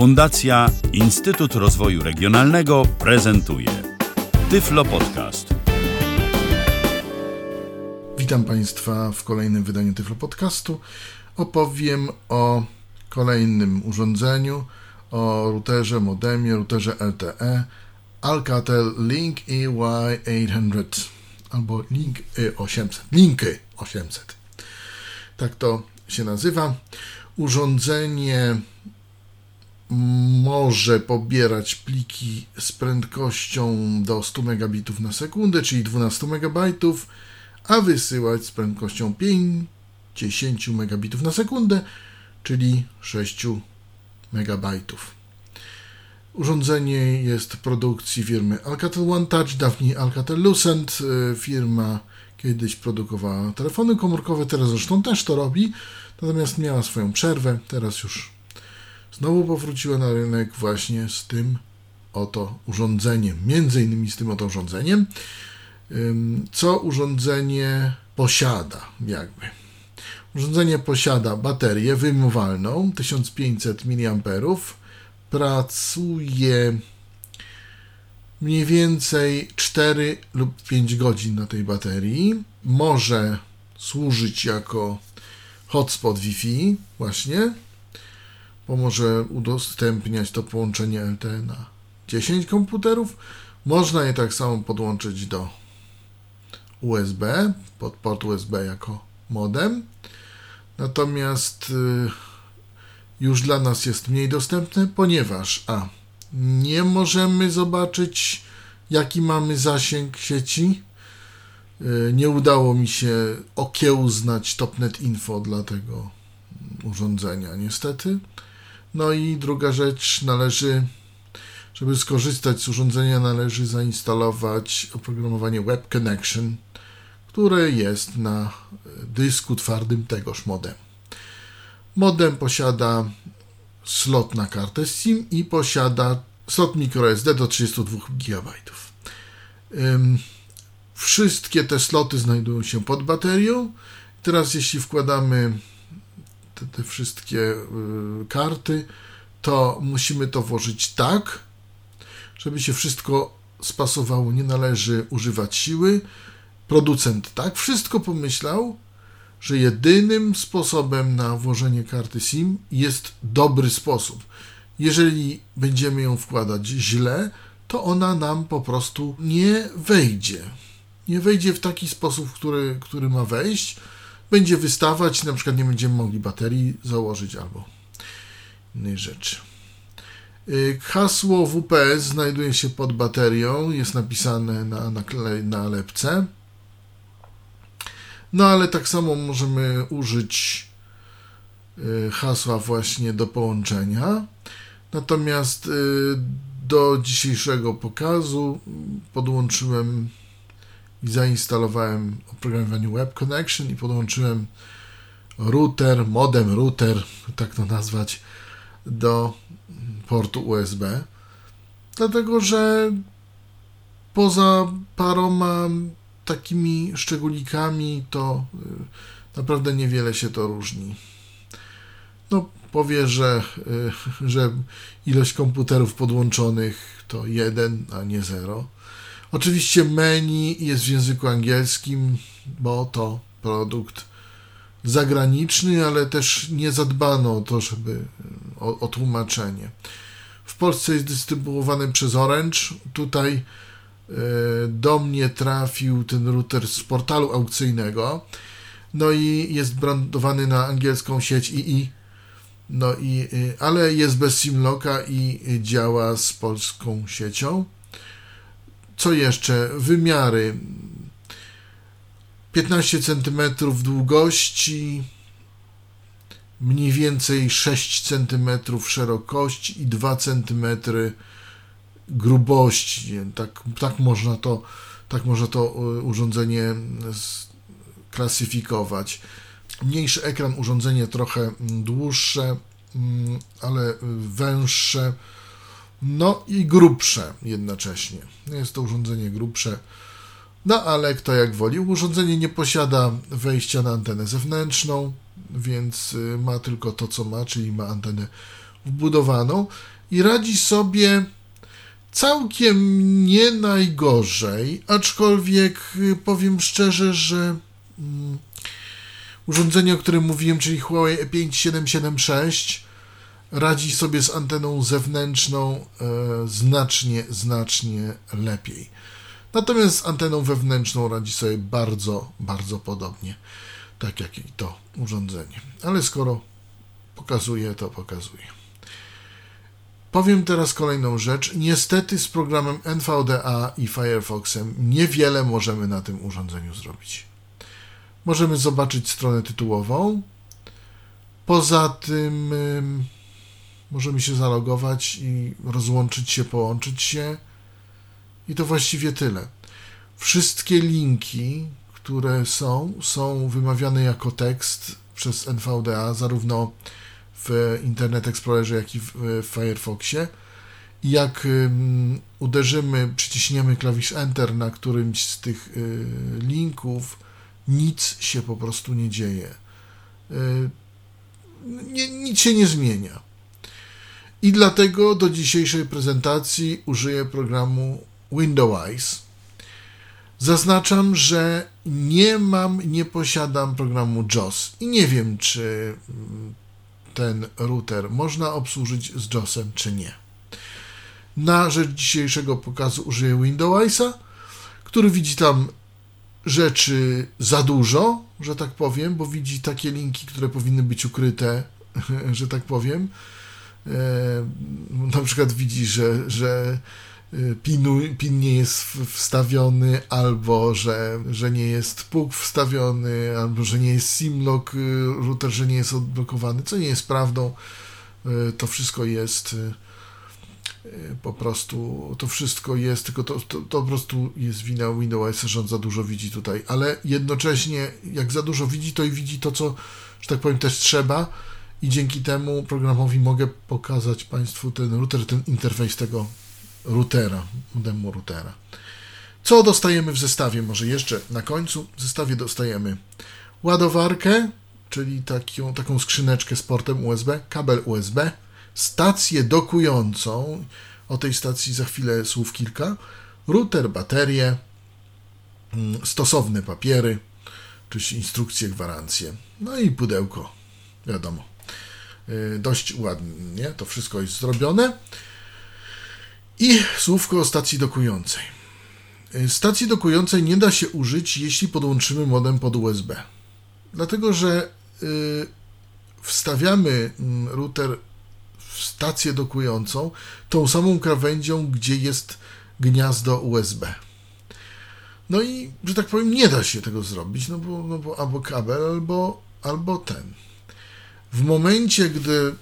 Fundacja Instytut Rozwoju Regionalnego prezentuje Tyflo Podcast. Witam Państwa w kolejnym wydaniu Tyflo Podcastu. Opowiem o kolejnym urządzeniu, o routerze, modemie, routerze LTE Alcatel Link EY800 albo Link E800. Link E800. Tak to się nazywa. Urządzenie może pobierać pliki z prędkością do 100 megabitów na sekundę, czyli 12 megabajtów, a wysyłać z prędkością 50 megabitów na sekundę, czyli 6 megabajtów. Urządzenie jest produkcji firmy Alcatel OneTouch, dawniej Alcatel Lucent. Firma kiedyś produkowała telefony komórkowe, teraz zresztą też to robi, natomiast miała swoją przerwę, teraz już znowu powróciła na rynek właśnie z tym oto urządzeniem, między innymi z tym oto urządzeniem. Co urządzenie posiada jakby? Urządzenie posiada baterię wyjmowalną 1500 mAh, pracuje mniej więcej 4 lub 5 godzin na tej baterii, może służyć jako hotspot Wi-Fi właśnie, bo może udostępniać to połączenie LTE na 10 komputerów. Można je tak samo podłączyć do USB, pod port USB jako modem. Natomiast już dla nas jest mniej dostępne, ponieważ nie możemy zobaczyć, jaki mamy zasięg sieci. Nie udało mi się okiełznać TopNet Info dla tego urządzenia niestety. No i druga rzecz, żeby skorzystać z urządzenia, należy zainstalować oprogramowanie Web Connection, które jest na dysku twardym tegoż modem. Modem posiada slot na kartę SIM i posiada slot microSD do 32 GB. Wszystkie te sloty znajdują się pod baterią. Teraz jeśli wkładamy te wszystkie karty, to musimy to włożyć tak, żeby się wszystko spasowało. Nie należy używać siły. Producent tak wszystko pomyślał, że jedynym sposobem na włożenie karty SIM jest dobry sposób. Jeżeli będziemy ją wkładać źle, to ona nam po prostu nie wejdzie. Nie wejdzie w taki sposób, który ma wejść. Będzie wystawać, na przykład nie będziemy mogli baterii założyć albo innej rzeczy. Hasło WPS znajduje się pod baterią, jest napisane na nalepce. No ale tak samo możemy użyć hasła właśnie do połączenia. Natomiast do dzisiejszego pokazu podłączyłem i zainstalowałem oprogramowanie Web Connection i podłączyłem router, modem router, tak to nazwać, do portu USB. Dlatego, że poza paroma takimi szczególikami to naprawdę niewiele się to różni. No powie, że ilość komputerów podłączonych to 1, a nie 0. Oczywiście menu jest w języku angielskim, bo to produkt zagraniczny, ale też nie zadbano o to, o tłumaczenie. W Polsce jest dystrybuowany przez Orange. Tutaj do mnie trafił ten router z portalu aukcyjnego. No i jest brandowany na angielską sieć II. No i, ale jest bez simlocka i działa z polską siecią. Co jeszcze? Wymiary 15 cm długości, mniej więcej 6 cm szerokości i 2 cm grubości. Tak można to urządzenie klasyfikować. Mniejszy ekran, urządzenie trochę dłuższe, ale węższe. No i grubsze jednocześnie. Jest to urządzenie grubsze, no ale kto jak woli. Urządzenie nie posiada wejścia na antenę zewnętrzną, więc ma tylko to, co ma, czyli ma antenę wbudowaną i radzi sobie całkiem nie najgorzej, aczkolwiek powiem szczerze, że urządzenie, o którym mówiłem, czyli Huawei E5776, radzi sobie z anteną zewnętrzną znacznie lepiej. Natomiast z anteną wewnętrzną radzi sobie bardzo, bardzo podobnie, tak jak i to urządzenie. Ale skoro pokazuje, to pokazuje. Powiem teraz kolejną rzecz. Niestety z programem NVDA i Firefoxem niewiele możemy na tym urządzeniu zrobić. Możemy zobaczyć stronę tytułową. Poza tym możemy się zalogować i rozłączyć się, połączyć się. I to właściwie tyle. Wszystkie linki, które są wymawiane jako tekst przez NVDA, zarówno w Internet Explorerze, jak i w Firefoxie. I jak uderzymy, przyciśniemy klawisz Enter na którymś z tych linków, nic się po prostu nie dzieje. Nic się nie zmienia. I dlatego do dzisiejszej prezentacji użyję programu Window-Eyes. Zaznaczam, że nie posiadam programu JAWS i nie wiem, czy ten router można obsłużyć z JAWS-em, czy nie. Na rzecz dzisiejszego pokazu użyję Window-Eyesa, który widzi tam rzeczy za dużo, że tak powiem, bo widzi takie linki, które powinny być ukryte, że tak powiem. Na przykład widzi, że pin nie jest wstawiony, albo że nie jest PUK wstawiony, albo że nie jest SIM-lock, router, że nie jest odblokowany, co nie jest prawdą. To wszystko jest po prostu, tylko to po prostu jest wina Windows, że on za dużo widzi tutaj, ale jednocześnie jak za dużo widzi, to i widzi to, co, że tak powiem, też trzeba i dzięki temu programowi mogę pokazać Państwu ten router, ten interfejs tego modemu routera. Co dostajemy w zestawie? Może jeszcze na końcu. W zestawie dostajemy ładowarkę, czyli taką skrzyneczkę z portem USB, kabel USB, stację dokującą, o tej stacji za chwilę słów kilka, router, baterię, stosowne papiery, czyli instrukcje, gwarancje, no i pudełko, wiadomo. Dość ładnie to wszystko jest zrobione. I słówko o stacji dokującej. Stacji dokującej nie da się użyć, jeśli podłączymy modem pod USB. Dlatego, że wstawiamy router w stację dokującą tą samą krawędzią, gdzie jest gniazdo USB. No i, że tak powiem, nie da się tego zrobić, no bo albo kabel, albo ten. W momencie, gdy...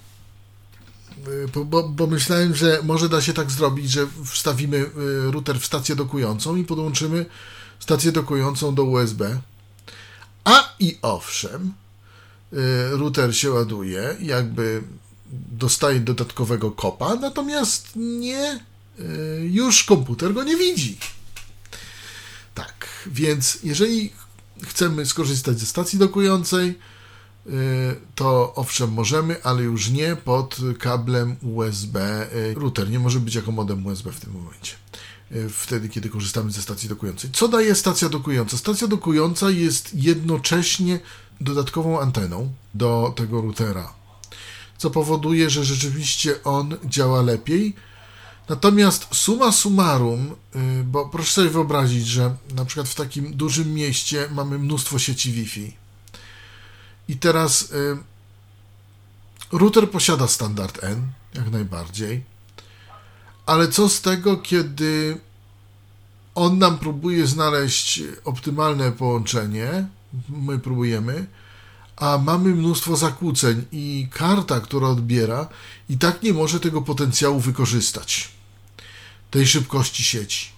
Bo myślałem, że może da się tak zrobić, że wstawimy router w stację dokującą i podłączymy stację dokującą do USB. A i owszem, router się ładuje, jakby dostaje dodatkowego kopa, natomiast już komputer go nie widzi. Tak, więc jeżeli chcemy skorzystać ze stacji dokującej, to owszem możemy, ale już nie pod kablem USB. Router nie może być jako modem USB w tym momencie, wtedy kiedy korzystamy ze stacji dokującej. Co daje stacja dokująca? Stacja dokująca jest jednocześnie dodatkową anteną do tego routera, co powoduje, że rzeczywiście on działa lepiej. Natomiast summa summarum, bo proszę sobie wyobrazić, że na przykład w takim dużym mieście mamy mnóstwo sieci Wi-Fi. I teraz router posiada standard N, jak najbardziej, ale co z tego, kiedy on nam próbuje znaleźć optymalne połączenie, my próbujemy, a mamy mnóstwo zakłóceń i karta, która odbiera, i tak nie może tego potencjału wykorzystać, tej szybkości sieci.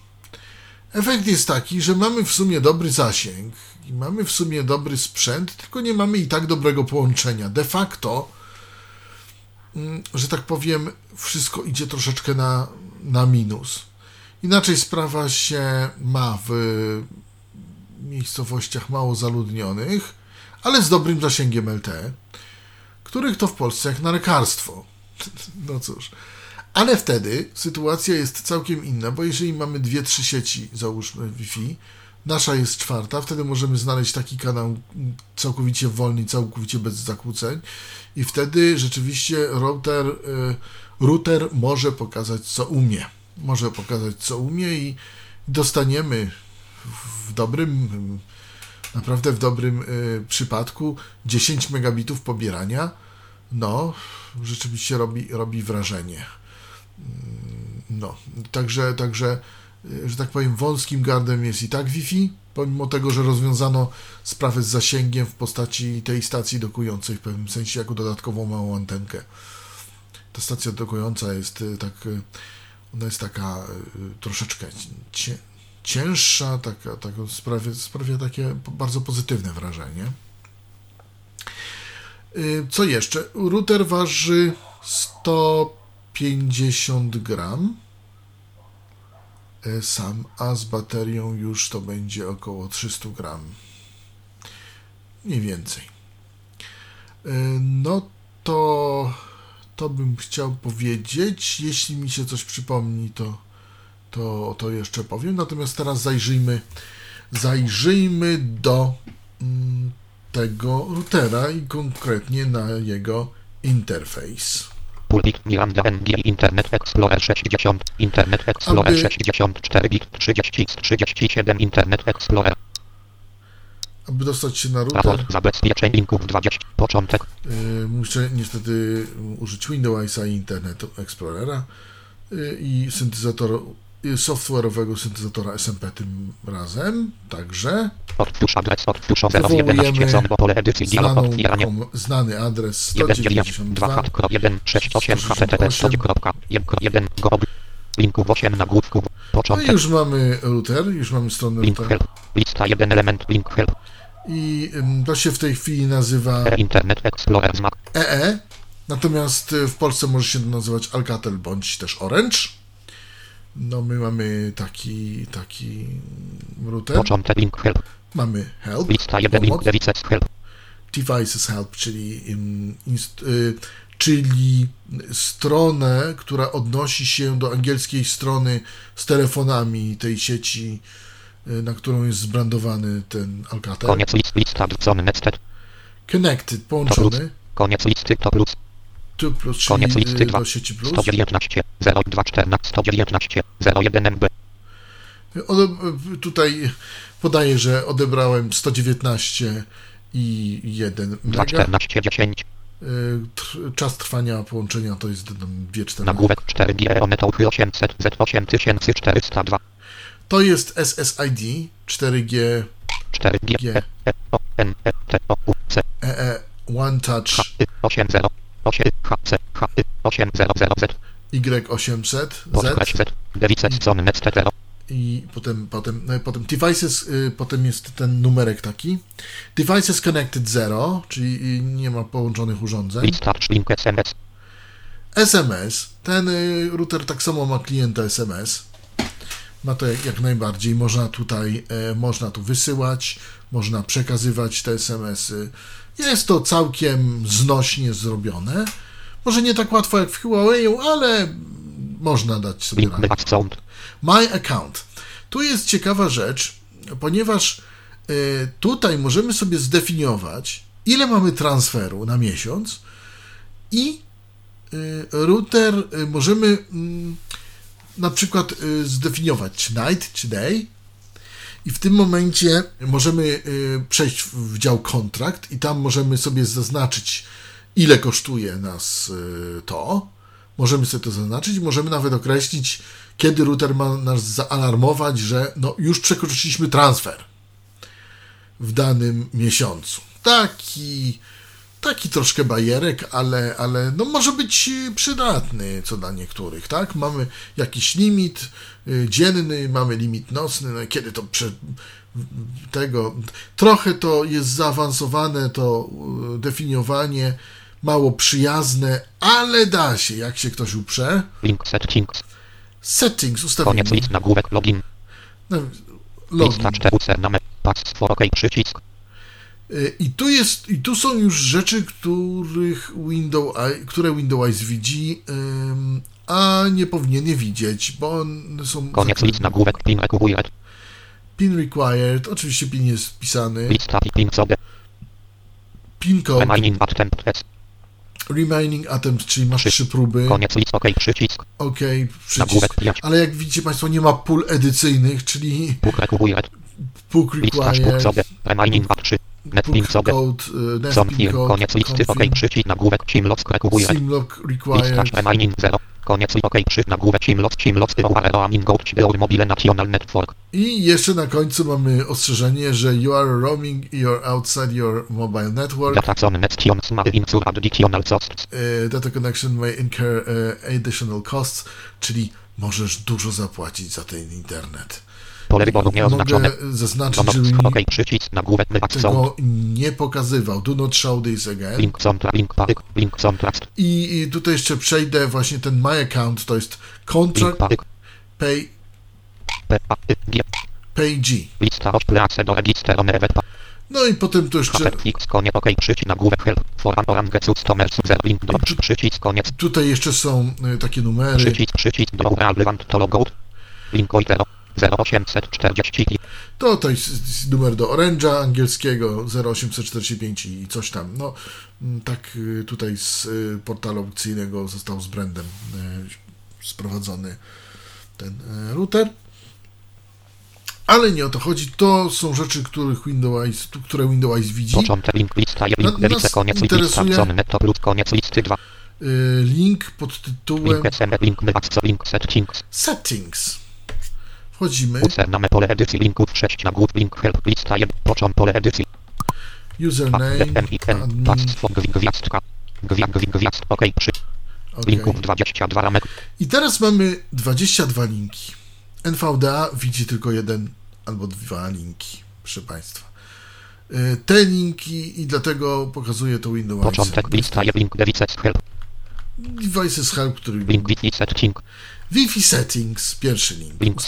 Efekt jest taki, że mamy w sumie dobry zasięg i mamy w sumie dobry sprzęt, tylko nie mamy i tak dobrego połączenia. De facto, że tak powiem, wszystko idzie troszeczkę na minus. Inaczej sprawa się ma w miejscowościach mało zaludnionych, ale z dobrym zasięgiem LTE, których to w Polsce jak na lekarstwo. No cóż. Ale wtedy sytuacja jest całkiem inna, bo jeżeli mamy 2-3 sieci, załóżmy Wi-Fi, nasza jest czwarta, wtedy możemy znaleźć taki kanał całkowicie wolny, całkowicie bez zakłóceń i wtedy rzeczywiście router może pokazać, co umie. Może pokazać, co umie i dostaniemy w dobrym, naprawdę w dobrym przypadku 10 megabitów pobierania. No, rzeczywiście robi wrażenie. No, także, że tak powiem, wąskim gardłem jest i tak Wi-Fi, pomimo tego, że rozwiązano sprawę z zasięgiem w postaci tej stacji dokującej w pewnym sensie jako dodatkową małą antenkę. Ta stacja dokująca jest tak, ona jest taka troszeczkę cięższa, taka sprawia takie bardzo pozytywne wrażenie. Co jeszcze? Router waży 150 gram sam, a z baterią już to będzie około 300 gram. Mniej więcej. No to bym chciał powiedzieć. Jeśli mi się coś przypomni, to jeszcze powiem. Natomiast teraz zajrzyjmy do tego routera i konkretnie na jego interfejs. Pulpit Miranda NG Internet Explorer 60, Internet Explorer 64 bit 30 z 37 Internet Explorer. Aby dostać się na router, zabezpieczeń linków 20, początek. Muszę niestety użyć Window-Eyesa i Internet Explorera i software'owego syntezatora SMP tym razem, także wywołujemy znany adres 192.168.1 linku 8 nagłówków, początek. No i już mamy router, już mamy stronę routera. Lista 1 element link help. I to się w tej chwili nazywa Internet Explorer EE, natomiast w Polsce może się to nazywać Alcatel bądź też Orange. No my mamy taki router. Początek link help. Mamy help. Lista 1 link devices help. Devices help, czyli stronę, która odnosi się do angielskiej strony z telefonami tej sieci, na którą jest zbrandowany ten Alcatel. Koniec lista wrzucony. Connected, połączony. Koniec listy to plus. Tu plus, czyli koniec listy 2. Do sieci plus. 119 0214 119 01 MB. Tutaj podaję, że odebrałem 119 i 1 mega. 214 10. Czas trwania połączenia to jest 2,14. Nagłówek 4G Onetou 800 Z8402. To jest SSID 4G. 4G OneTouch 800 800Z Y800 Z devices i potem devices, potem jest ten numerek taki. Devices connected 0, czyli nie ma połączonych urządzeń. Lista link SMS. SMS. Ten router tak samo ma klienta SMS. Ma to jak najbardziej. Można tutaj, można tu wysyłać, można przekazywać te SMS-y. Jest to całkiem znośnie zrobione. Może nie tak łatwo jak w Huawei, ale można dać sobie radę. My account. Tu jest ciekawa rzecz, ponieważ tutaj możemy sobie zdefiniować, ile mamy transferu na miesiąc i router możemy na przykład zdefiniować night czy day i w tym momencie możemy przejść w dział kontrakt i tam możemy sobie zaznaczyć, ile kosztuje nas to. Możemy sobie to zaznaczyć, możemy nawet określić, kiedy router ma nas zaalarmować, że no już przekroczyliśmy transfer w danym miesiącu. Taki troszkę bajerek, ale no może być przydatny co dla niektórych, tak? Mamy jakiś limit dzienny, mamy limit nocny, no kiedy to trochę to jest zaawansowane to definiowanie, mało przyjazne, ale da się, jak się ktoś uprze. Link settings. Settings, ustawienie. Koniec list, nagłówek, login. Lista 4 username, password, OK, przycisk. I tu są już rzeczy, które Window-Eyes widzi, a nie powinien je widzieć, bo one są... Koniec list nagłówek, pin required. Pin required, oczywiście pin jest wpisany. Lista pin code. Pin code. Remaining attempt test. Remaining attempt, czyli masz 3 próby. Koniec list, OK, przycisk. OK, przycisk. Ale jak widzicie Państwo, nie ma pól edycyjnych, czyli... Puk required. Puk required. Remaining at 3. Netpin code. Koniec listy, OK, przycisk, nagłówek, simlock required. Simlock required. Remaining 0. Koniec OK, przycisk, nagłówek, simlock, roaming out, your mobile national network. I jeszcze na końcu mamy ostrzeżenie, że you are roaming, you're outside your mobile network. Data connection may incur additional costs, czyli możesz dużo zapłacić za ten internet. Pole wyboru nieoznaczone. Mogę zaznaczyć, żeby mi tego nie pokazywał. Do not show this again. I tutaj jeszcze przejdę właśnie ten my account, to jest contract pay G. No i potem to jeszcze... Tutaj jeszcze są takie numery. To jest numer do Orange'a angielskiego 0845 i coś tam. No tak tutaj z portalu aukcyjnego został z brandem sprowadzony ten router. Ale nie o to chodzi. To są rzeczy, które Window-Eyes widzi. Nas interesuje link pod tytułem Settings. Wchodzimy. Username pole edycji linków 6 na głów link help lista 1 począł pole edycji. Username gwiazdka gwiazd OK przy linków 22 ramek. I teraz mamy 22 linki. NVDA widzi tylko jeden albo dwa linki, proszę Państwa. Te linki i dlatego pokazuje to Windows. Początek lista 1 link devices help. Devices help, który link Wi-Fi settings, pierwszy link.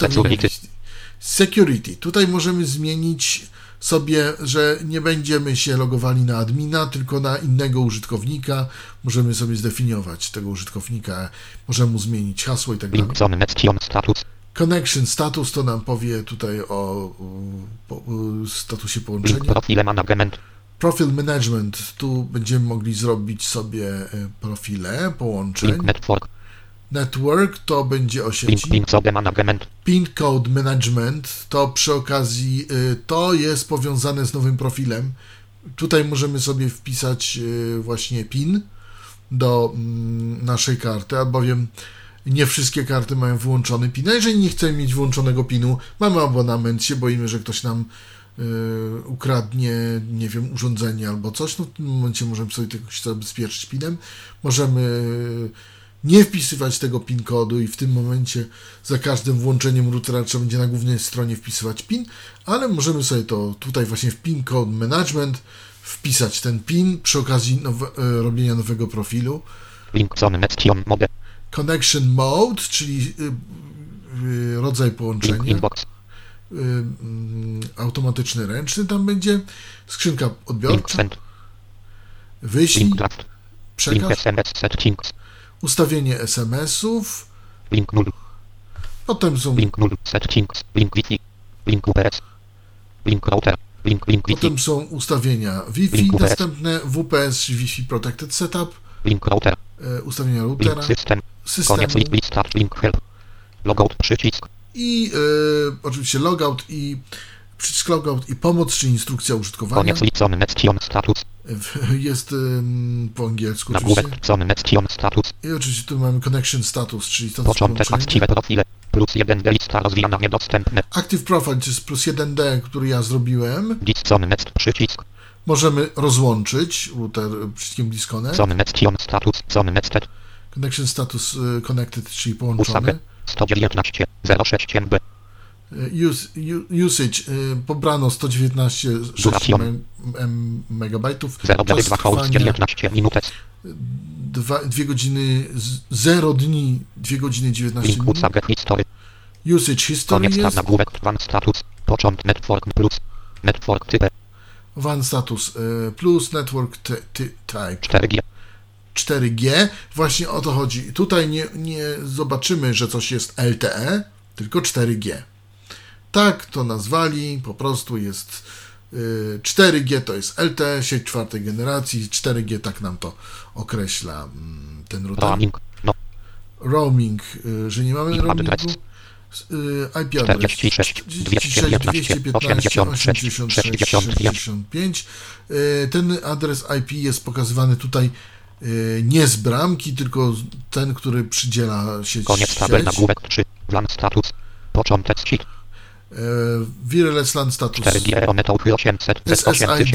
Security. Tutaj możemy zmienić sobie, że nie będziemy się logowali na admina, tylko na innego użytkownika. Możemy sobie zdefiniować tego użytkownika, możemy mu zmienić hasło i tak dalej. Connection status to nam powie tutaj o statusie połączenia. Profil management. Tu będziemy mogli zrobić sobie profile połączeń. Network to będzie o sieci. Pin code management to przy okazji to jest powiązane z nowym profilem. Tutaj możemy sobie wpisać właśnie PIN do naszej karty, albowiem nie wszystkie karty mają wyłączony PIN. A jeżeli nie chcemy mieć włączonego PIN-u, mamy abonament, się boimy, że ktoś nam ukradnie, nie wiem, urządzenie albo coś, no w tym momencie możemy sobie jakoś zabezpieczyć PIN-em. Możemy nie wpisywać tego PIN kodu i w tym momencie za każdym włączeniem routera trzeba będzie na głównej stronie wpisywać PIN, ale możemy sobie to tutaj właśnie w PIN Code Management wpisać ten PIN przy okazji robienia nowego profilu. Connection Mode, czyli rodzaj połączenia. Automatyczny, ręczny tam będzie. Skrzynka odbiorcza. Wyślij. Przekaz. Ustawienie SMS-ów. Link 0. Potem są link 0, settings, link Wi-Fi, link WPS, link router, link Wi-Fi. Potem są ustawienia Wi-Fi następne, WPS, Wi-Fi Protected Setup, link router, ustawienia routera, link system. Koniec lista, link help, logout, przycisk. I oczywiście logout i przycisk logout i pomoc, czy instrukcja użytkowania. Koniec status. Jest po angielsku oczywiście. I oczywiście tu mamy connection status, czyli to początek active profile plus 1D lista rozwijana niedostępne. Active profile, czyli plus 1D, który ja zrobiłem. Disconnect przycisk. Możemy rozłączyć router przyciskiem disconnect. Connection status connected, czyli połączony. 119.06 MB. Usage pobrano 119 MB, czas trwania 2 godziny 0 dni, 2 godziny 19 minut. Usage history jest. Network type. WAN status plus network type 4G. 4G. Właśnie o to chodzi. Tutaj nie zobaczymy, że coś jest LTE, tylko 4G. Tak to nazwali, po prostu jest 4G, to jest LTE, sieć czwartej generacji, 4G, tak nam to określa ten router. Roaming. No. Roaming, że nie mamy roamingu. IP adres 215 215 86 65. Ten adres IP jest pokazywany tutaj nie z bramki, tylko ten, który przydziela sieć. Koniec tabel, nagłówek 3, LAN status, początek sieci. Wireless LAN status 4G800 SSID,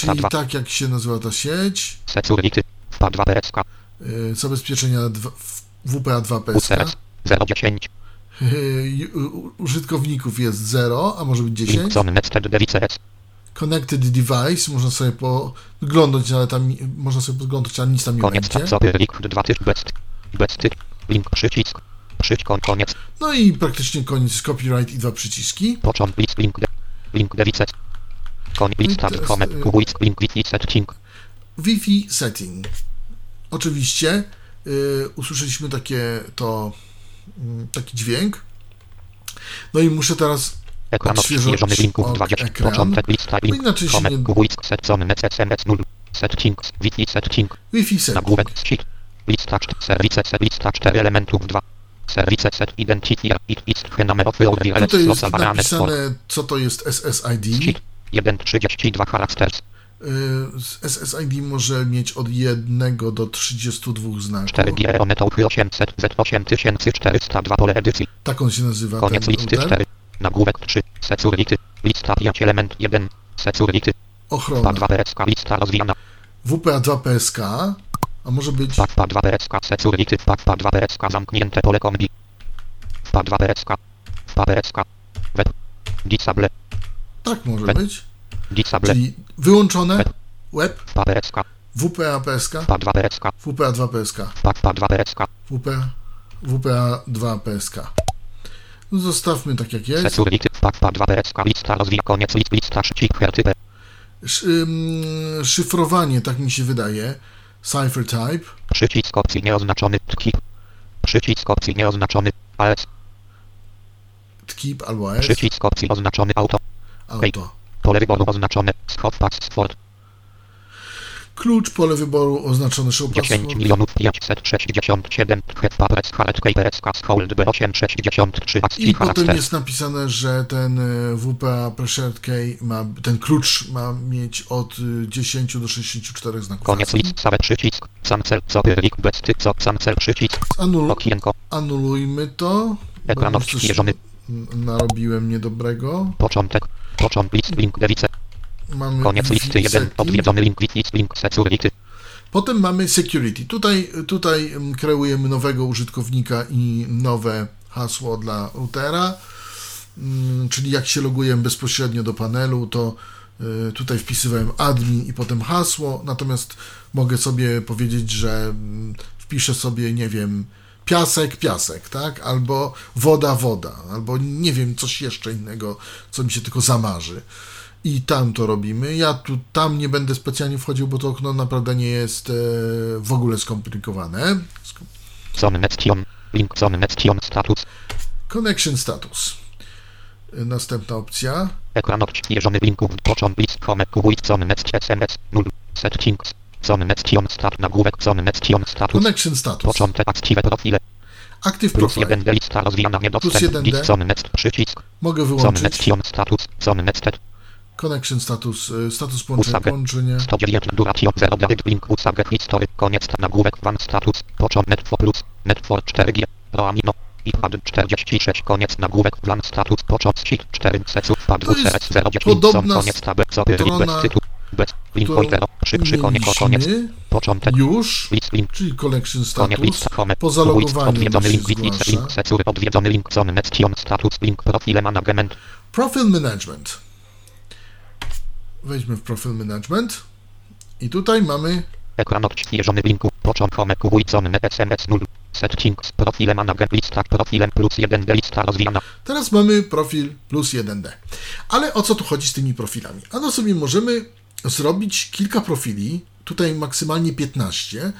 czyli tak jak się nazywa ta sieć. Security WPA2PSK. Zabezpieczenia WPA2PSK. 010. Użytkowników jest 0, a może być 10. Connected device, można sobie poglądać, ale tam można sobie podglądać, ale nic tam nie będzie. No i praktycznie koniec, copyright i dwa przyciski. Wi-Fi setting. Oczywiście usłyszeliśmy taki dźwięk. No i muszę teraz odświeżyć ekran. No inaczej się nie... Wi-Fi setting. Lista 4 elementów 2. Tutaj jest napisane, co to jest SSID. SSID może mieć od 1 do 32 znaków. Tak on się nazywa. Koniec ten listy 4. Nagłówek 3. Security. Lista 5 element 1. Security. Ochrona. WPA2PSK. Lista rozwijana. WPA2PSK. A może być... WPA2PSK. Security. WPA2PSK. Zamknięte pole kombi. WPA2PSK. WPA2PSK. Disable. Tak może być. Czyli wyłączone web WPA-PSK, WPA-2PSK, WPA-2PSK. Zostawmy tak jak jest. Szyfrowanie, tak mi się wydaje. Cipher type. Przycisk opcji nieoznaczony. Przycisk opcji nieoznaczony. AS. Tkip albo AS. Przycisk opcji oznaczony auto. Auto. Pole wyboru oznaczone Shop Password. Klucz, pole wyboru oznaczone Shop Password. 10 567 I potem jest napisane, że ten WPA Pressured Key ma, ten klucz ma mieć od 10 do 64 znaków. Koniec list, same przycisk, sam cel, co plik, bez ty, co, sam cel, przycisk, okienko. Anulujmy to. Ekran odświeżony. Narobiłem niedobrego. Początek list, link, dewice. Mamy koniec listy 1, odwiedzony link, link, security. Potem mamy security. Tutaj kreujemy nowego użytkownika i nowe hasło dla routera. Czyli jak się logujemy bezpośrednio do panelu, to tutaj wpisywałem admin i potem hasło. Natomiast mogę sobie powiedzieć, że wpiszę sobie, nie wiem, piasek, tak? Albo woda, albo nie wiem, coś jeszcze innego, co mi się tylko zamarzy. I tam to robimy. Ja tam nie będę specjalnie wchodził, bo to okno naprawdę nie jest w ogóle skomplikowane. Connection status. Następna opcja. Ekran odświeżony linków, początek list, home, SMS, 0, settings. Connection status. Active profile. Plus 1D. Mogę wyłączyć. Connection status. Status połączenia. Koniec nagłówek. WAN status. Network plus. Network 4G. Roaming. IPAD 46. Koniec nagłówek. WAN status. Początek 4. Koniec tab. Bez tytułu. Już, czyli collection status, po zalogowaniu Profil management. Wejdźmy w profil management i tutaj mamy ekran odświeżony linku, początek SMS 0, Searching z profilem manager lista profilem plus 1D lista rozwijana. Teraz mamy profil plus 1D. Ale o co tu chodzi z tymi profilami? Ano sobie możemy zrobić kilka profili, tutaj maksymalnie 15,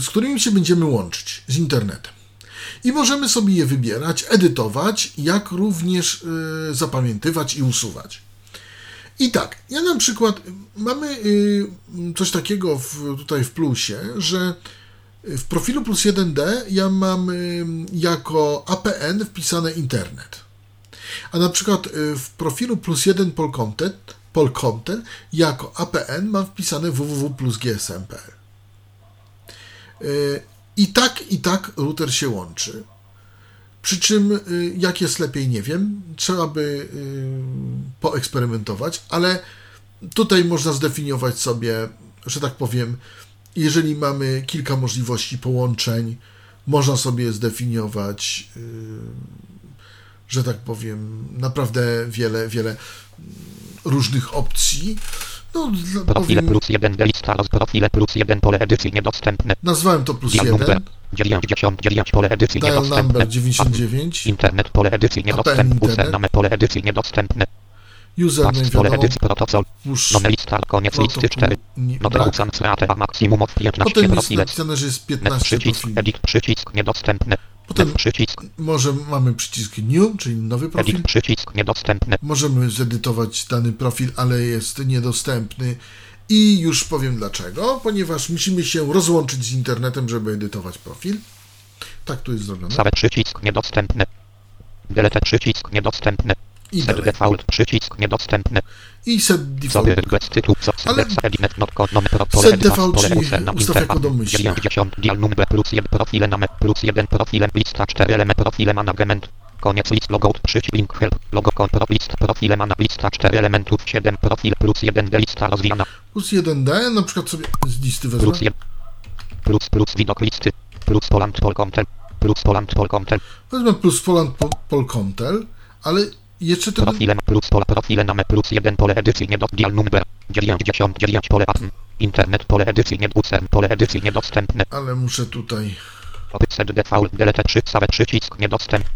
z którymi się będziemy łączyć z internetem. I możemy sobie je wybierać, edytować, jak również zapamiętywać i usuwać. I tak, ja na przykład mamy coś takiego tutaj w plusie, że w profilu plus 1D ja mam jako APN wpisane internet. A na przykład w profilu plus 1 Polcontent jako APN mam wpisane www plus gsm.pl. I tak router się łączy. Przy czym, jak jest lepiej, nie wiem. Trzeba by poeksperymentować, ale tutaj można zdefiniować sobie, że tak powiem, jeżeli mamy kilka możliwości połączeń, można sobie zdefiniować, że tak powiem, naprawdę wiele różnych opcji. No, profile plus 1 lista roz profile plus 1 pole edycji niedostępne. Nazwałem to plus 1. Dial number 99. Internet pole edycji niedostępne. Username pole edycji niedostępne. Username pole edycji protocol. Nome lista koniec listy 4. Notraucans rate a maksimum od 15 profile. Potem jest 15 profili. Edit przycisk niedostępny. Potem przycisk. Może mamy przycisk new, czyli nowy profil. Edit przycisk niedostępny. Możemy zedytować dany profil, ale jest niedostępny. I już powiem dlaczego. Ponieważ musimy się rozłączyć z internetem, żeby edytować profil. Tak tu jest zrobione. Save przycisk niedostępny. Delete przycisk niedostępny. I set default przycisk niedostępny. I set default. Ale set default, czyli ustawia go domyślnie. Dial number plus 1 profile name plus 1 profile lista 4 element profile management. Koniec list logo przycisk link help logo kontrol list profile mana lista 4 elementów 7 profil plus 1D lista rozwijana. Plus 1D na przykład sobie z listy wezmę. Plus 1 plus widok listy plus Poland Polkomtel plus Poland Polkomtel. Wezmę plus Poland Polkomtel, ale jeszcze ten... Profile name plus 1 pole edycji nie do dial number 99 pole atm internet pole edycji nie usern pole edycji niedostępne. Ale muszę tutaj... Set default delete 3 save przycisk niedostępny.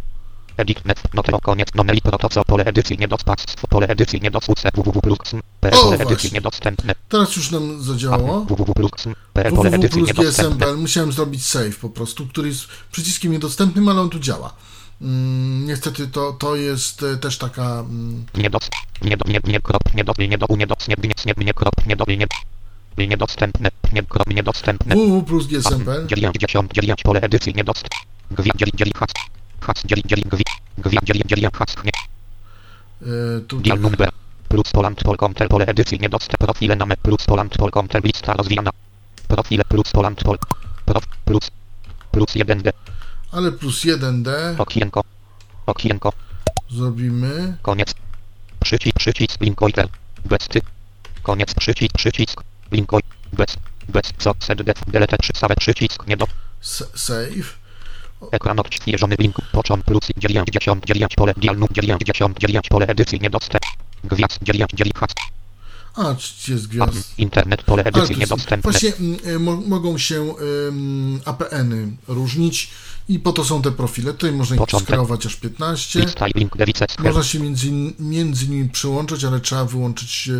Edit net note koniec nomeli protocol pole edycji niedostępne pole edycji niedostępne www plus pl pole edycji niedostępne. Teraz już nam zadziałało. Www plus pl pole edycji niedostępne. Musiałem zrobić save po prostu, który jest przyciskiem niedostępnym, ale on tu działa. Niestety to jest też taka... Niedostępne. Www plus gsm.pl pole edycji niedostępne. Dial number plus Poland Polkomtel pole edycji niedostępne. Profile name plus Poland Polkomtel lista rozwijana. Profile plus Poland plus 1D. Ale plus 1D. Okienko. Zrobimy. Koniec. Przycisk linkoiter. Besty. Koniec. Przycisk. Linkoj. Bez. Co? Set def. Delete. Save. Przycisk. Nie do. Save. Ekran odświeżony. Link. Począt. Plus. 99 pole. Dial num. 99 pole. Edycji. Niedostępne. Gwiazd. 99 has. A, czy jest gwiazd. Internet pole edycji niedostępne. Właśnie mogą się APN-y różnić i po to są te profile. Tutaj można ich skreować aż 15. Można się między nimi przyłączyć, ale trzeba wyłączyć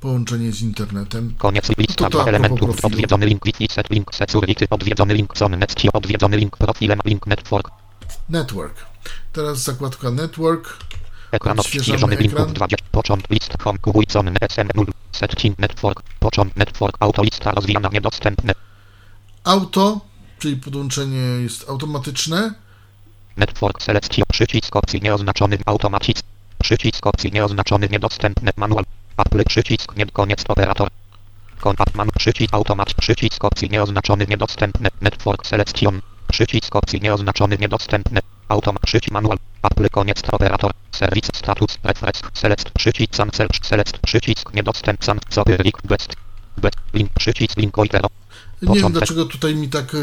połączenie z internetem. Koniec lista dla elementów. Odwiedzony link, set link, security, odwiedzony link, zonnet, odwiedzony link, profilem, link, network. Network. Teraz zakładka network. Ekran odświeżony linków 20, począt list, home, kuwujcony, sm0, setking network, począt network, auto lista rozwijana, niedostępne. Auto, czyli podłączenie jest automatyczne. Network selection, przycisk opcji nieoznaczony, automatic, przycisk opcji nieoznaczony, niedostępny, manual, apple, przycisk, nie, koniec, operator. Kontatman, przycisk, automat, przycisk opcji nieoznaczony, niedostępny, network selection, przycisk opcji nieoznaczony, niedostępny. Automat przycisk manual, Apple koniec operator, serwis status, refresh, select przycisk sam search, select przycisk niedostęp sam, copyright, best, link przycisk link oitero. Nie wiem dlaczego tutaj mi tak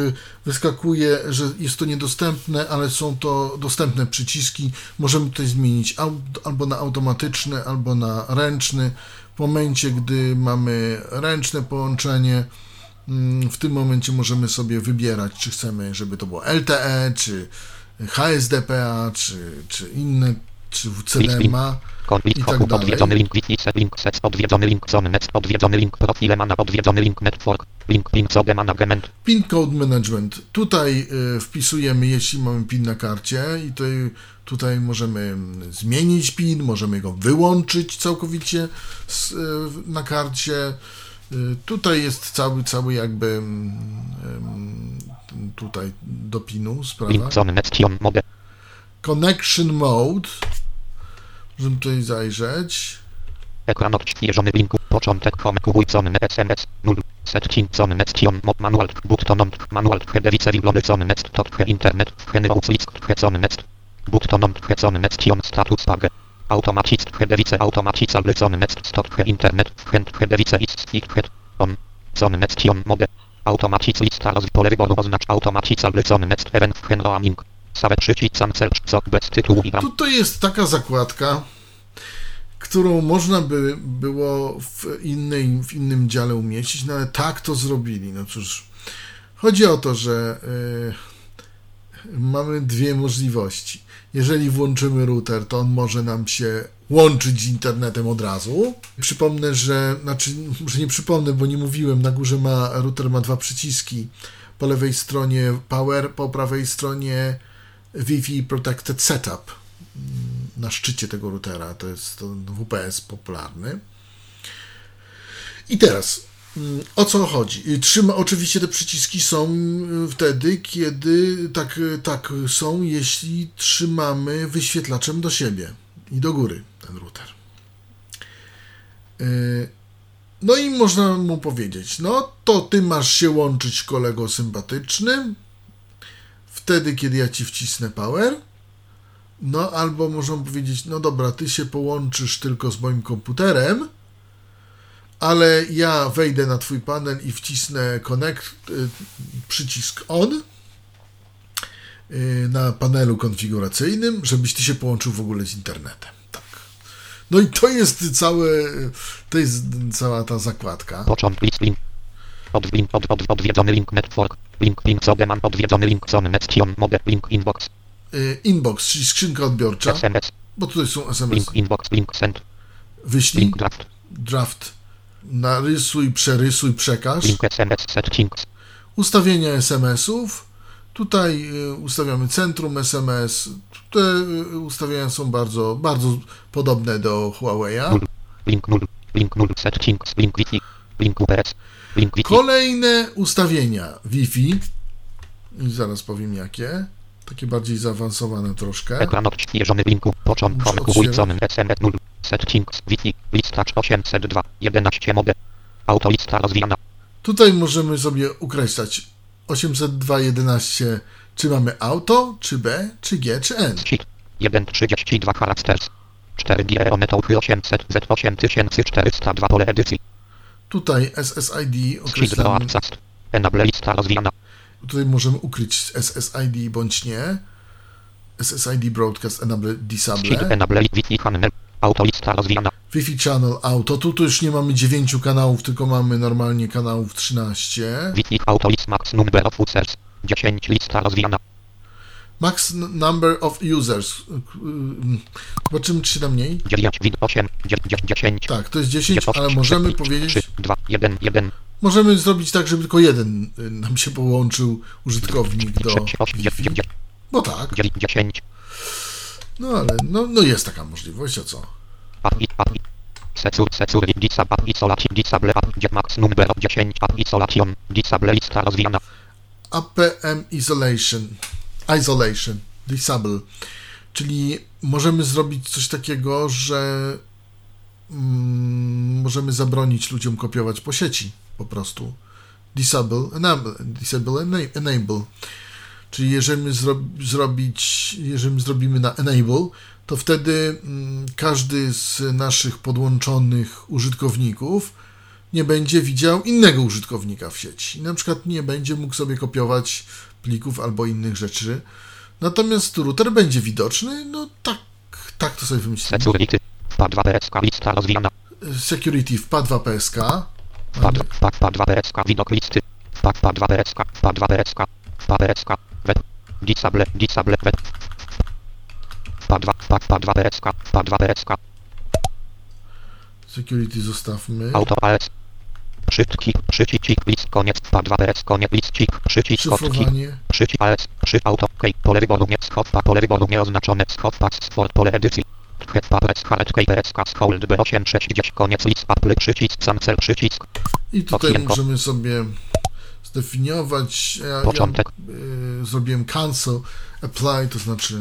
wyskakuje, że jest to niedostępne, ale są to dostępne przyciski. Możemy tutaj zmienić albo na automatyczny, albo na ręczny. W momencie, gdy mamy ręczne połączenie, W tym momencie możemy sobie wybierać, czy chcemy, żeby to było LTE, czy HSDPA, czy inne, czy CDMA i tak dalej. PIN Code Management. Tutaj wpisujemy, jeśli mamy PIN na karcie, i tutaj możemy zmienić PIN, możemy go wyłączyć całkowicie na karcie. Tutaj jest cały jakby tutaj do pinu sprawa. Connection Mode. Możemy tutaj zajrzeć. Ekran odświeżony linku. Początek home kubuicony SMS 0. Setcincony meccion mod manual buttonom manual hedewice wiglobecony mecz totche internet wcheny outslisk tchecony mecz buttonom tchecony meccion status page. Automatist hedewice automatist alblecony mecz totche internet wchent hedewice ist fichet on zony meccion mode. Automatist lista roz pole wyboru oznacz automatist alblecony mecz even wchen roaming. Tutaj jest taka zakładka, którą można by było w innym dziale umieścić, no ale tak to zrobili. No cóż, chodzi o to, że mamy dwie możliwości. Jeżeli włączymy router, to on może nam się łączyć z internetem od razu. Przypomnę, że nie przypomnę, bo nie mówiłem, na górze router ma dwa przyciski. Po lewej stronie Power, po prawej stronie Wi-Fi Protected Setup na szczycie tego routera. To jest WPS popularny. I teraz o co chodzi? Oczywiście te przyciski są wtedy, kiedy tak są, jeśli trzymamy wyświetlaczem do siebie i do góry ten router. No i można mu powiedzieć, no to ty masz się łączyć, kolego sympatyczny, wtedy, kiedy ja ci wcisnę power, no albo można powiedzieć, no dobra, ty się połączysz tylko z moim komputerem, ale ja wejdę na twój panel i wcisnę connect, przycisk on na panelu konfiguracyjnym, żebyś ty się połączył w ogóle z internetem. No i to jest cała ta zakładka. Inbox, czyli skrzynka odbiorcza, bo tutaj są SMS. Wyślij, draft, narysuj, przerysuj, przekaż. Ustawienia SMS-ów. Tutaj ustawiamy centrum SMS. Te ustawienia są bardzo, bardzo podobne do Huawei'a. Kolejne ustawienia Wi-Fi. I zaraz powiem jakie. Takie bardziej zaawansowane troszkę. Ekran odświeżony linku. Początek odświeżony SMS 0. Settings Wi-Fi. Lista 802. 11 mode. Autolista rozwijana. Tutaj możemy sobie ukreślać 802.11, czy mamy auto, czy B, czy G, czy N. 132 characters. 4G Oneto 800 Z8402 pole edycji. Tutaj SSID określamy. Enable lista rozwijana. Tutaj możemy ukryć SSID bądź nie. SSID broadcast enable disable. Enable Wi-Fi channel. Auto lista rozwijana. Wi-Fi channel auto. Tu już nie mamy 9 kanałów, tylko mamy normalnie kanałów 13. Wi-Fi auto list max number of users. 10 lista rozwijana. Max number of users. Zobaczymy, czy się da mniej. 10. Tak, to jest 10, ale możemy powiedzieć... 2, 1, 1. Możemy zrobić tak, żeby tylko jeden nam się połączył użytkownik do Wi-Fi. Bo tak. 10. No ale no jest taka możliwość, a co? APM Isolation Disable. Czyli możemy zrobić coś takiego, że możemy zabronić ludziom kopiować po sieci po prostu. Disable Enable. Czyli jeżeli zrobimy na Enable, to wtedy każdy z naszych podłączonych użytkowników nie będzie widział innego użytkownika w sieci. Na przykład nie będzie mógł sobie kopiować plików albo innych rzeczy. Natomiast router będzie widoczny, no tak to sobie wymyślimy. Security wpadła PSK, lista rozwijana. Security wpadła PSK. Widok listy. Security zostawmy. Auto AS. Przycisk list koniec koniec przycisk przycisk AS przycisk auto key pole wyboru nie schowka pole wyboru nieoznaczone schowka sport pole edycji koniec list apple przycisk sam cel przycisk. I tutaj możemy sobie zdefiniować. Ja zrobiłem cancel apply, to znaczy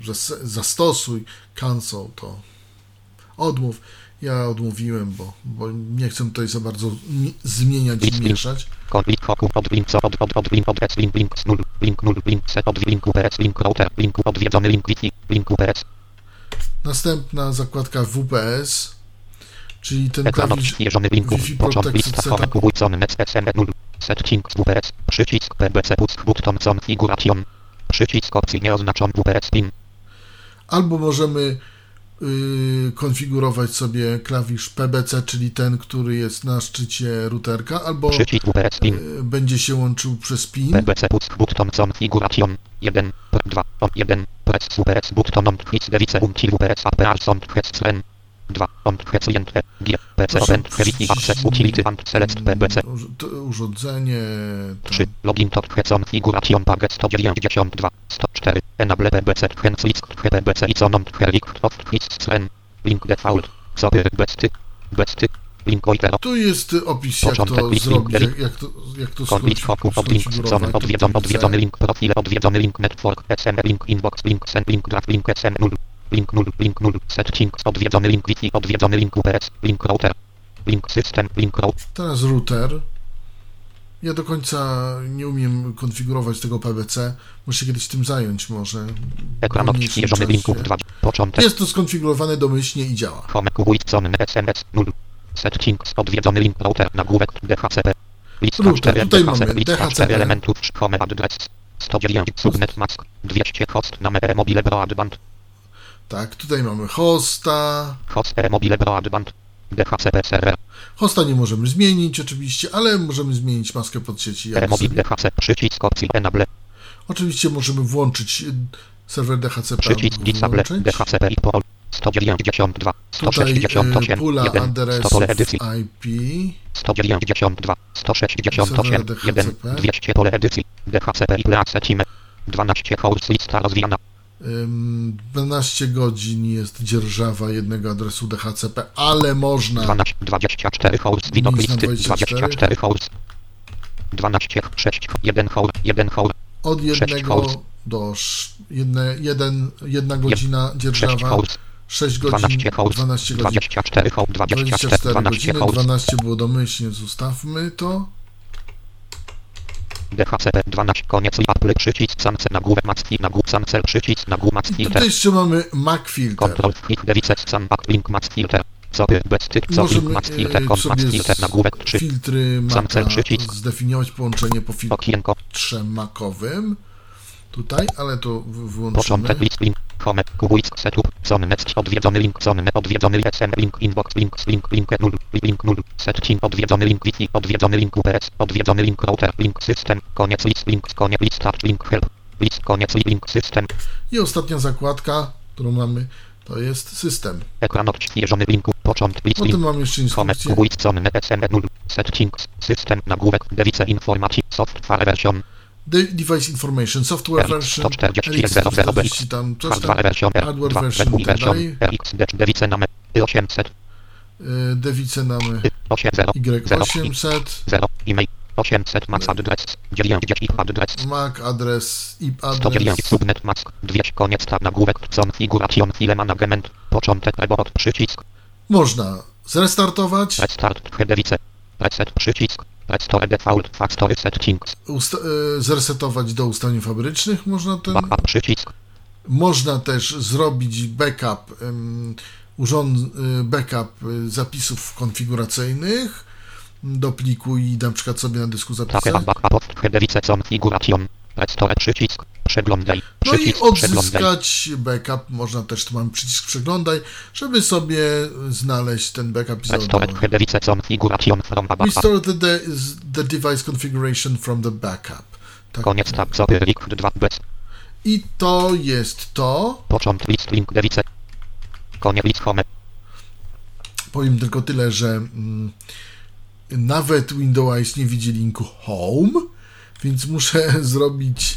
że zastosuj, cancel to odmów. Ja odmówiłem, bo nie chcę tutaj za bardzo zmieniać i mieszać. Następna zakładka WPS, czyli ten klawisz Wi-Fi Protected Setup. Albo możemy konfigurować sobie klawisz PBC, czyli ten, który jest na szczycie routerka, albo będzie się łączył przez PIN. PBC button configuration 1 2 1 press WPS button on his device until WPS appears on his screen 2 on his enter g PC open his access utility and select PBC urządzenie 3 login to configuration page 192 104 enable PBC hence list PBC is on relict of his screen link default sobie besty link oiter. Tu jest opis, jak to odwiedzony link profile odwiedzony link network SMP link inbox link send link graph link SM0 link 0, setting, odwiedzony link UPS, link router, link system, link router. Teraz router. Ja do końca nie umiem konfigurować tego PBC. Muszę kiedyś tym zająć może. Ekran odświeżony linków 2, początek. Jest to skonfigurowane domyślnie i działa. Home, ulicony, SMS, 0, setting, odwiedzony link router, nagłówek, DHCP, lista router, 4, tutaj DHCP, mamy lista DHCP. 4 elementów, home address, 109, subnet mask, 200 host, na mobile broadband. Tak, tutaj mamy hosta. Hosta nie możemy zmienić oczywiście, ale możemy zmienić maskę podsieci. Oczywiście możemy włączyć serwer DHCP. Tutaj pula adresów IP. Serwer DHCP. 12 hours lista rozwijana. 12 godzin jest dzierżawa jednego adresu DHCP, ale można 24 hours widok listy 24 hours 12 6 1 hour 1 hour od 1 do 1 godzina dzierżawa 6 godzin 12 godzin 24 godziny 12 było domyślnie, zostawmy to. DHCP 12 koniec i Apple przycisk samce na głowę macki na głowę samce przycisk na głowę macki. Tutaj jeszcze mamy Mac filter. Control click device sam Mac link Mac filter. Sobie bez tych co link Mac filter kon Mac filter na głowę 3. Filtry samce przycisk zdefiniować połączenie po filtrze makowym. Tutaj, ale to włączymy. Początek list link home quick setup zone next odwiedzony link SM link inbox link 0 link 0 setting odwiedzony link wiki odwiedzony link UPS odwiedzony link router link system koniec list start link help list koniec link system. I ostatnia zakładka, którą mamy, to jest system. Ekran odświeżony linku początek list link. Potem mamy jeszcze instrukcję. Home quick zone SM 0 setting system nagłówek device informacji software version Device Information, Software Version, RX40, tam coś tam, Hardware Version, RX, E800, Device name Y800, email 800 MAC adres, 9 IP adres, MAC adres, IP adres, subnet mask, 200 koniec tab nagłówek, configuration file management, początek report przycisk. Można zrestartować. Restart headerwice, reset przycisk. Zresetować do ustawień fabrycznych można ten przycisk. Można też zrobić backup, backup zapisów konfiguracyjnych do pliku i na przykład sobie na dysku zapisać. Restore przycisk. Przeglądaj. No i odzyskać backup. Można też, tu mam przycisk przeglądaj, żeby sobie znaleźć ten backup. Restore the device configuration from the backup. Tak. Koniec tab. I to jest to. Początek list link device. Koniec list home. Powiem tylko tyle, że nawet Window-Eyes nie widzi linku home, więc muszę zrobić,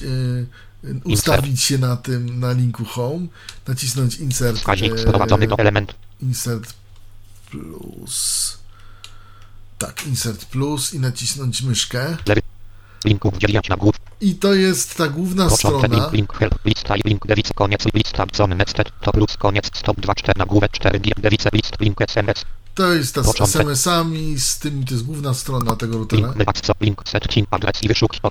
ustawić się na tym, na linku home, nacisnąć insert, sprowadzony do element. Insert plus. Tak, insert plus i nacisnąć myszkę. Linków dzielić na głów. I to jest ta główna strona. Link, help, lista, link, device, koniec, lista, zone, next, to plus, koniec, stop, 2, 4, na głowę, 4, device, list, link, sms. To jest ta z SMS-ami, z tymi, to jest główna strona tego routera. Link, set, team, adres i wyszukić,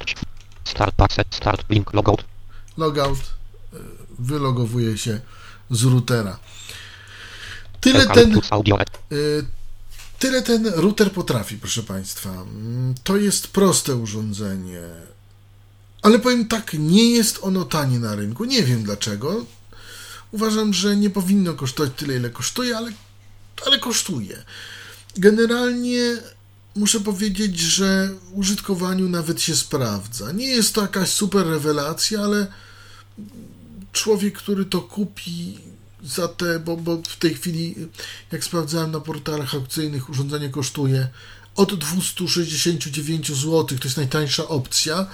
start, paset, start, link, logout. Logout, wylogowuje się z routera. Tyle ten router potrafi, proszę Państwa. To jest proste urządzenie. Ale powiem tak, nie jest ono tanie na rynku. Nie wiem dlaczego. Uważam, że nie powinno kosztować tyle, ile kosztuje, ale kosztuje. Generalnie muszę powiedzieć, że w użytkowaniu nawet się sprawdza. Nie jest to jakaś super rewelacja, ale człowiek, który to kupi za te, bo w tej chwili, jak sprawdzałem na portalach aukcyjnych, urządzenie kosztuje od 269 zł, to jest najtańsza opcja,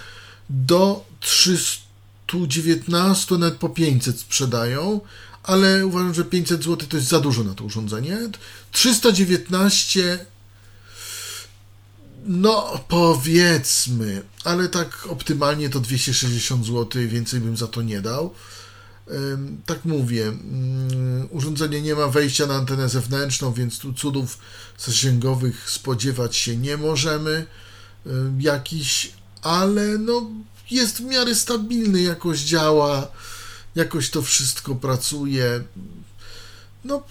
do 319, nawet po 500 sprzedają, ale uważam, że 500 zł to jest za dużo na to urządzenie. 319, no powiedzmy, ale tak optymalnie to 260 zł, więcej bym za to nie dał. Tak mówię, urządzenie nie ma wejścia na antenę zewnętrzną, więc tu cudów zasięgowych spodziewać się nie możemy jakiś, ale no jest w miarę stabilny, jakoś działa, jakoś to wszystko pracuje. No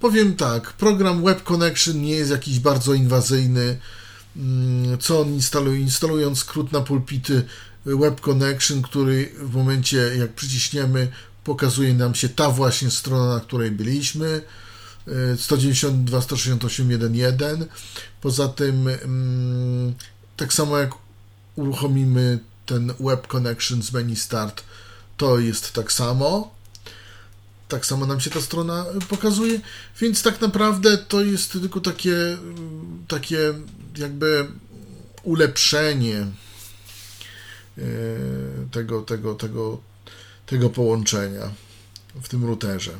powiem tak, program Web Connection nie jest jakiś bardzo inwazyjny. Co on instaluje? Instalując skrót na pulpity Web Connection, który w momencie, jak przyciśniemy, pokazuje nam się ta właśnie strona, na której byliśmy, 192.168.1.1. Poza tym tak samo jak uruchomimy ten Web Connection z menu Start, to jest tak samo. Tak samo nam się ta strona pokazuje, więc tak naprawdę to jest tylko takie jakby ulepszenie tego połączenia w tym routerze.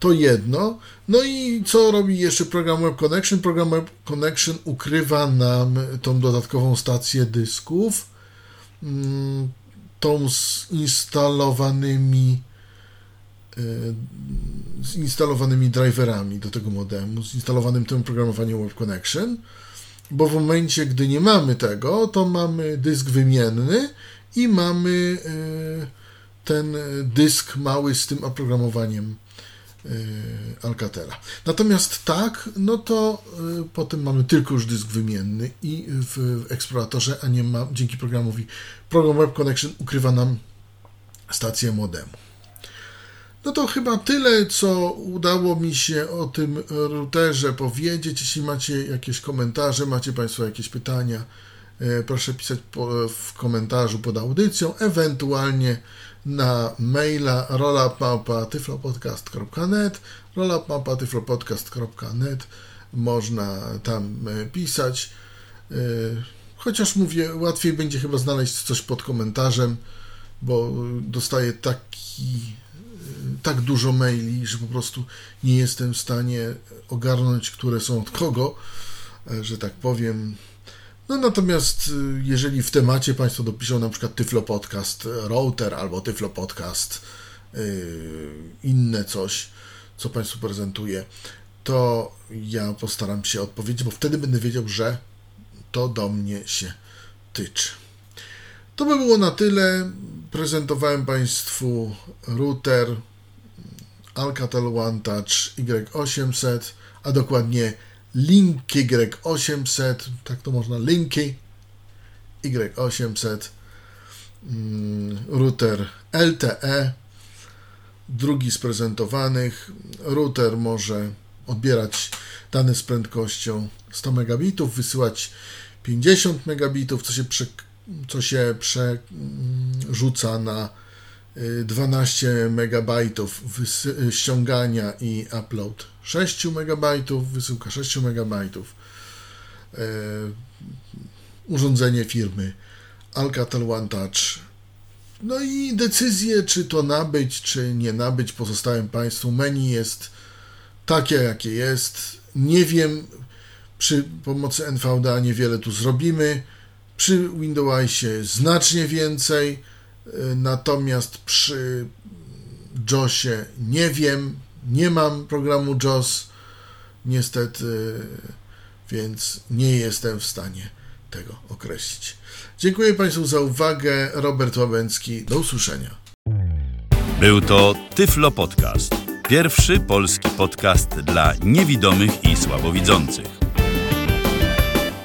To jedno. No i co robi jeszcze program Web Connection? Program Web Connection ukrywa nam tą dodatkową stację dysków, tą z instalowanymi driverami do tego modemu, z instalowanym tym programowaniem Web Connection, bo w momencie, gdy nie mamy tego, to mamy dysk wymienny i mamy ten dysk mały z tym oprogramowaniem Alcatela. Natomiast tak, no to potem mamy tylko już dysk wymienny i w eksploratorze, a nie ma, dzięki programowi, program Web Connection ukrywa nam stację modemu. No to chyba tyle, co udało mi się o tym routerze powiedzieć. Jeśli macie jakieś komentarze, macie Państwo jakieś pytania, proszę pisać w komentarzu pod audycją, ewentualnie na maila rollup@tyflopodcast.net można tam pisać. Chociaż mówię, łatwiej będzie chyba znaleźć coś pod komentarzem, bo dostaję tak dużo maili, że po prostu nie jestem w stanie ogarnąć, które są od kogo, że tak powiem. No natomiast jeżeli w temacie Państwo dopiszą na przykład Tyflo Podcast Router albo Tyflo Podcast inne coś, co Państwu prezentuję, to ja postaram się odpowiedzieć, bo wtedy będę wiedział, że to do mnie się tyczy. To by było na tyle. Prezentowałem Państwu router Alcatel OneTouch Y800, a dokładnie Link Y800, tak to można, Linki Y800. router LTE, drugi z prezentowanych. Router może odbierać dane z prędkością 100 megabitów, wysyłać 50 megabitów, co się przerzuca na 12 megabajtów ściągania i upload 6 megabajtów, wysyłka 6 megabajtów. Urządzenie firmy Alcatel OneTouch. No i decyzję, czy to nabyć, czy nie nabyć, pozostałem Państwu. Menu jest takie, jakie jest. Nie wiem, przy pomocy NVDA niewiele tu zrobimy. Przy Window-Eyes znacznie więcej, natomiast przy JAWSie nie wiem. Nie mam programu JAWS, niestety, więc nie jestem w stanie tego określić. Dziękuję Państwu za uwagę. Robert Łabędzki, do usłyszenia. Był to Tyflo Podcast. Pierwszy polski podcast dla niewidomych i słabowidzących.